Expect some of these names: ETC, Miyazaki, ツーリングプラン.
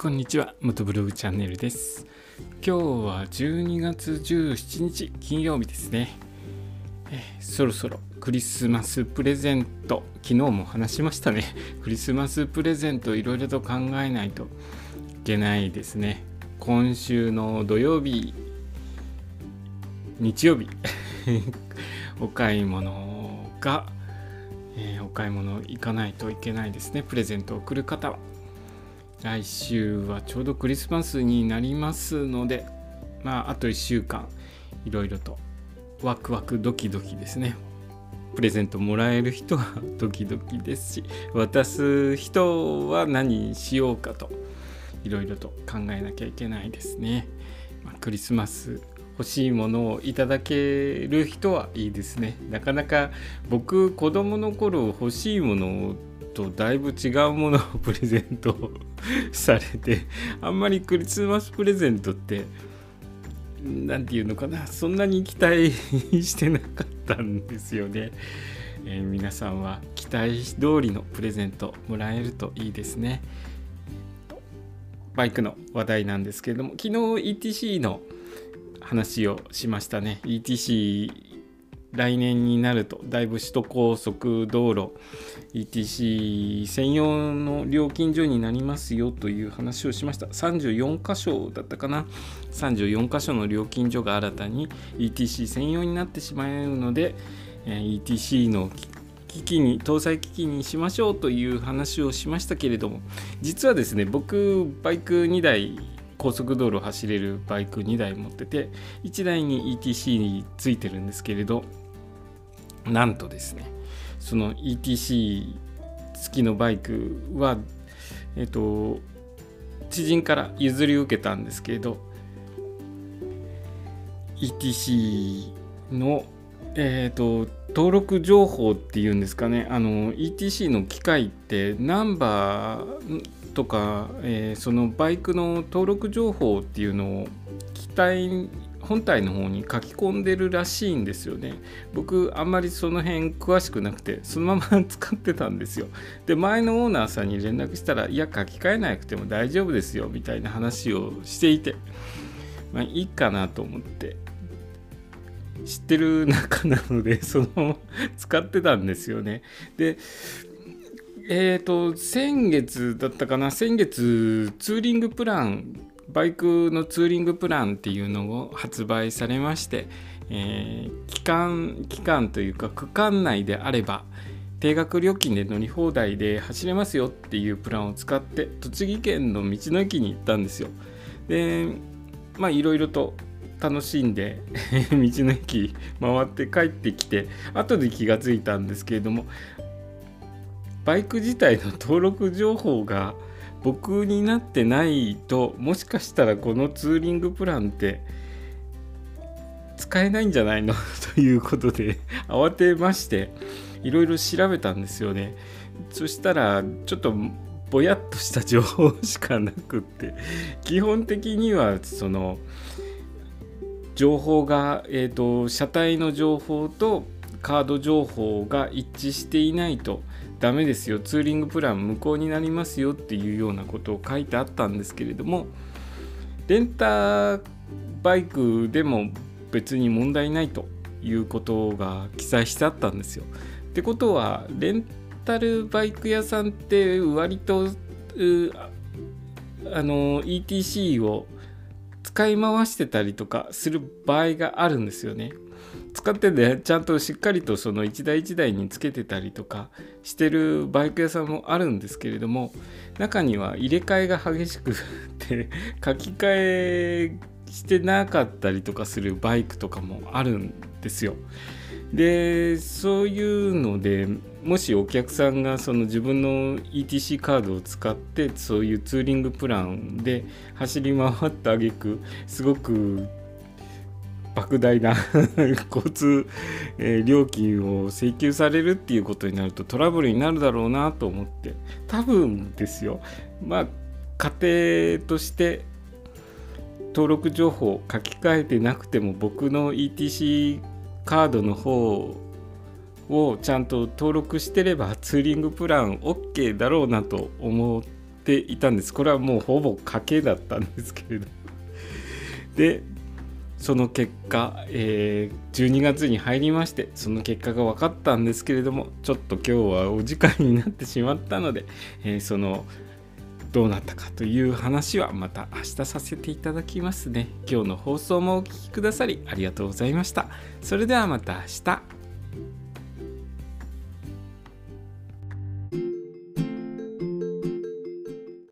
こんにちは、元ブログチャンネルです。今日は12月17日金曜日ですね。そろそろクリスマスプレゼント、昨日も話しましたね。クリスマスプレゼントいろいろと考えないといけないですね。今週の土曜日日曜日お買い物が、お買い物行かないといけないですね。プレゼントを送る方は来週はちょうどクリスマスになりますので、あと1週間いろいろとワクワクドキドキですね。プレゼントもらえる人はドキドキですし、渡す人は何しようかといろいろと考えなきゃいけないですね。クリスマス欲しいものをいただける人はいいですね。なかなか僕、子供の頃欲しいものをだいぶ違うものをプレゼントされて、あんまりクリスマスプレゼントってなんていうのかな、そんなに期待してなかったんですよね。皆さんは期待通りのプレゼントもらえるといいですね。バイクの話題なんですけれども、昨日 ETC の話をしましたね。 ETC、来年になるとだいぶ首都高速道路 ETC 専用の料金所になりますよという話をしました。34カ所だったかな、34カ所の料金所が新たに ETC 専用になってしまうので、 ETC の機器に搭載機器にしましょうという話をしましたけれども、実はですね、僕バイク2台高速道路を走れるバイク2台持ってて、1台に ETC についてるんですけれど、なんとですね、その ETC 付きのバイクは、知人から譲り受けたんですけれど、 ETC の、登録情報っていうんですかね、ETC の機械ってナンバーとか、そのバイクの登録情報っていうのを機体本体の方に書き込んでるらしいんですよね。僕あんまりその辺詳しくなくて、そのまま使ってたんですよ。で、前のオーナーさんに連絡したら、いや書き換えなくても大丈夫ですよみたいな話をしていて、いいかなと思って、知ってる中なのでそのまま使ってたんですよね。で、先月だったかな、先月ツーリングプラン、バイクのツーリングプランっていうのを発売されまして、期間というか区間内であれば定額料金で乗り放題で走れますよっていうプランを使って栃木県の道の駅に行ったんですよ。で、いろいろと楽しんで道の駅回って帰ってきて、後で気がついたんですけれども、バイク自体の登録情報が僕になってないと、もしかしたらこのツーリングプランって使えないんじゃないのということで、慌てましていろいろ調べたんですよね。そしたらちょっとぼやっとした情報しかなくって、基本的にはその情報が、車体の情報とカード情報が一致していないとダメですよ、ツーリングプラン無効になりますよっていうようなことを書いてあったんですけれども、レンタバイクでも別に問題ないということが記載してあったんですよ。ってことは、レンタルバイク屋さんって割とETC を使い回してたりとかする場合があるんですよね。使ってて、ちゃんとしっかりとその一台一台につけてたりとかしてるバイク屋さんもあるんですけれども、中には入れ替えが激しくて書き換えしてなかったりとかするバイクとかもあるんですよ。で、そういうので、もしお客さんがその自分の ETC カードを使ってそういうツーリングプランで走り回った挙句、すごく莫大な交通料金を請求されるっていうことになるとトラブルになるだろうなと思って、多分ですよ、家庭として登録情報を書き換えてなくても、僕の ETC カードの方をちゃんと登録してればツーリングプラン OK だろうなと思ってっていたんです。これはもうほぼ賭けだったんですけれどでその結果、12月に入りましてその結果が分かったんですけれども、ちょっと今日はお時間になってしまったので、そのどうなったかという話はまた明日させていただきますね。今日の放送もお聞きくださりありがとうございました。それではまた明日。